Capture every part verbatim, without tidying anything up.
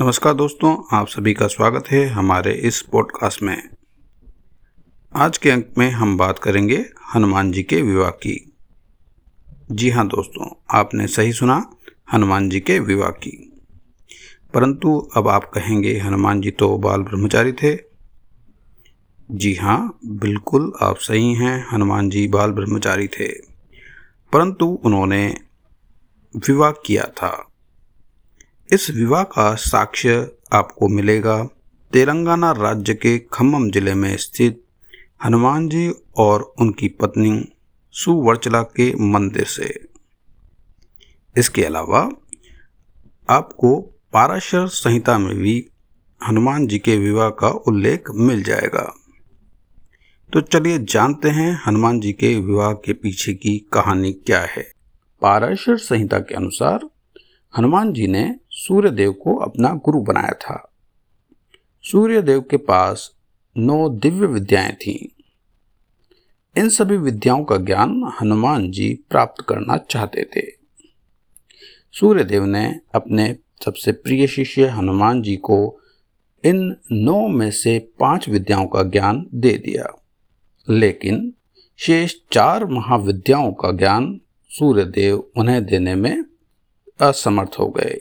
नमस्कार दोस्तों, आप सभी का स्वागत है हमारे इस पॉडकास्ट में। आज के अंक में हम बात करेंगे हनुमान जी के विवाह की। जी हाँ दोस्तों, आपने सही सुना, हनुमान जी के विवाह की। परंतु अब आप कहेंगे हनुमान जी तो बाल ब्रह्मचारी थे। जी हाँ, बिल्कुल आप सही हैं, हनुमान जी बाल ब्रह्मचारी थे, परंतु उन्होंने विवाह किया था। इस विवाह का साक्ष्य आपको मिलेगा तेलंगाना राज्य के खम्मम जिले में स्थित हनुमान जी और उनकी पत्नी सुवर्चला के मंदिर से। इसके अलावा आपको पाराशर संहिता में भी हनुमान जी के विवाह का उल्लेख मिल जाएगा। तो चलिए जानते हैं हनुमान जी के विवाह के पीछे की कहानी क्या है। पाराशर संहिता के अनुसार हनुमान जी ने सूर्यदेव को अपना गुरु बनाया था। सूर्यदेव के पास नौ दिव्य विद्याएं थीं। इन सभी विद्याओं का ज्ञान हनुमान जी प्राप्त करना चाहते थे। सूर्यदेव ने अपने सबसे प्रिय शिष्य हनुमान जी को इन नौ में से पांच विद्याओं का ज्ञान दे दिया, लेकिन शेष चार महाविद्याओं का ज्ञान सूर्यदेव उन्हें देने में असमर्थ हो गए।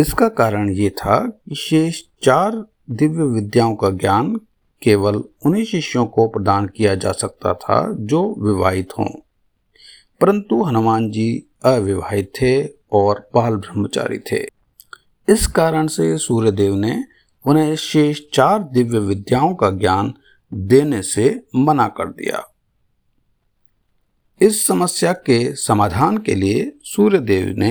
इसका कारण ये था कि शेष चार दिव्य विद्याओं का ज्ञान केवल उन्हीं शिष्यों को प्रदान किया जा सकता था जो विवाहित हों, परंतु हनुमान जी अविवाहित थे और बाल ब्रह्मचारी थे। इस कारण से सूर्यदेव ने उन्हें शेष चार दिव्य विद्याओं का ज्ञान देने से मना कर दिया। इस समस्या के समाधान के लिए सूर्यदेव ने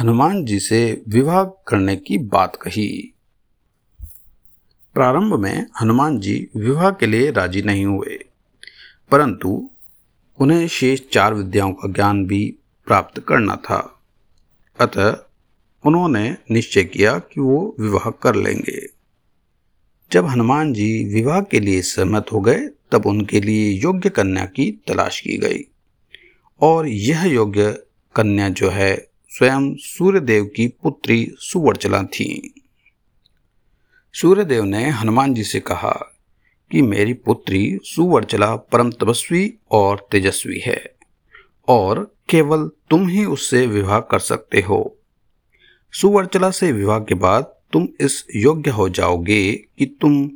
हनुमान जी से विवाह करने की बात कही। प्रारंभ में हनुमान जी विवाह के लिए राजी नहीं हुए, परंतु उन्हें शेष चार विद्याओं का ज्ञान भी प्राप्त करना था। अतः उन्होंने निश्चय किया कि वो विवाह कर लेंगे। जब हनुमान जी विवाह के लिए सहमत हो गए, तब उनके लिए योग्य कन्या की तलाश की गई और यह योग्य कन्या जो है स्वयं सूर्यदेव की पुत्री सुवर्चला थी। सूर्यदेव ने हनुमान जी से कहा कि मेरी पुत्री सुवर्चला परम तपस्वी और तेजस्वी है और केवल तुम ही उससे विवाह कर सकते हो। सुवर्चला से विवाह के बाद तुम इस योग्य हो जाओगे कि तुम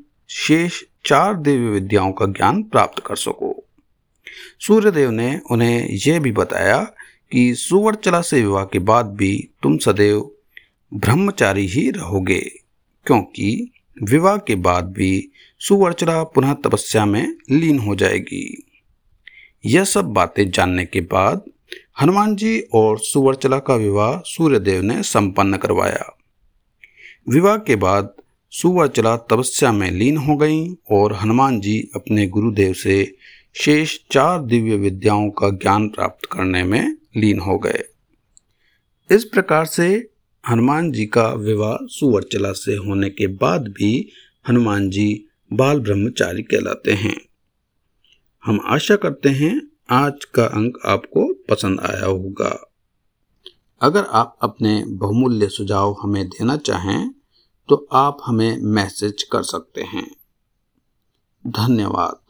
शेष चार दिव्य विद्याओं का ज्ञान प्राप्त कर सको। सूर्यदेव ने उन्हें यह भी बताया कि सुवर्चला से विवाह के बाद भी तुम सदैव ब्रह्मचारी ही रहोगे, क्योंकि विवाह के बाद भी सुवर्चला पुनः तपस्या में लीन हो जाएगी। यह सब बातें जानने के बाद हनुमान जी और सुवर्चला का विवाह सूर्यदेव ने संपन्न करवाया। विवाह के बाद सुवर्चला तपस्या में लीन हो गईं और हनुमान जी अपने गुरुदेव से शेष चार दिव्य विद्याओं का ज्ञान प्राप्त करने में लीन हो गए। इस प्रकार से हनुमान जी का विवाह सुवर्चला से होने के बाद भी हनुमान जी बाल ब्रह्मचारी कहलाते हैं। हम आशा करते हैं आज का अंक आपको पसंद आया होगा। अगर आप अपने बहुमूल्य सुझाव हमें देना चाहें तो आप हमें मैसेज कर सकते हैं। धन्यवाद।